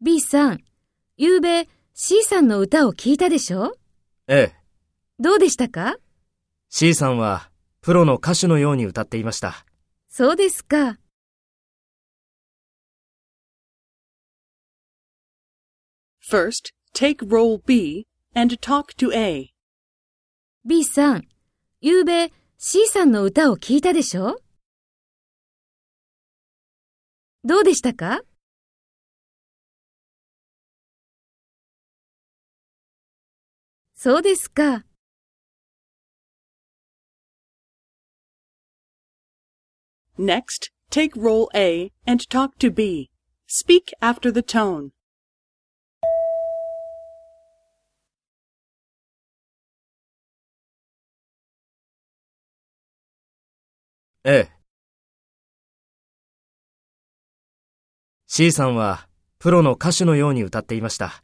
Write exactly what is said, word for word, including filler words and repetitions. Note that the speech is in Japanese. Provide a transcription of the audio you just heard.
B さん、ゆうべ C さんの歌を聞いたでしょ？ええ。どうでしたか？ C さんはプロの歌手のように歌っていました。そうですか。First, take role B and talk to A. B さん、ゆうべ C さんの歌を聞いたでしょ？どうでしたか？ そうですか。Next, take role A and talk to B. Speak after the tone. ええ。C さんはプロの歌手のように歌っていました。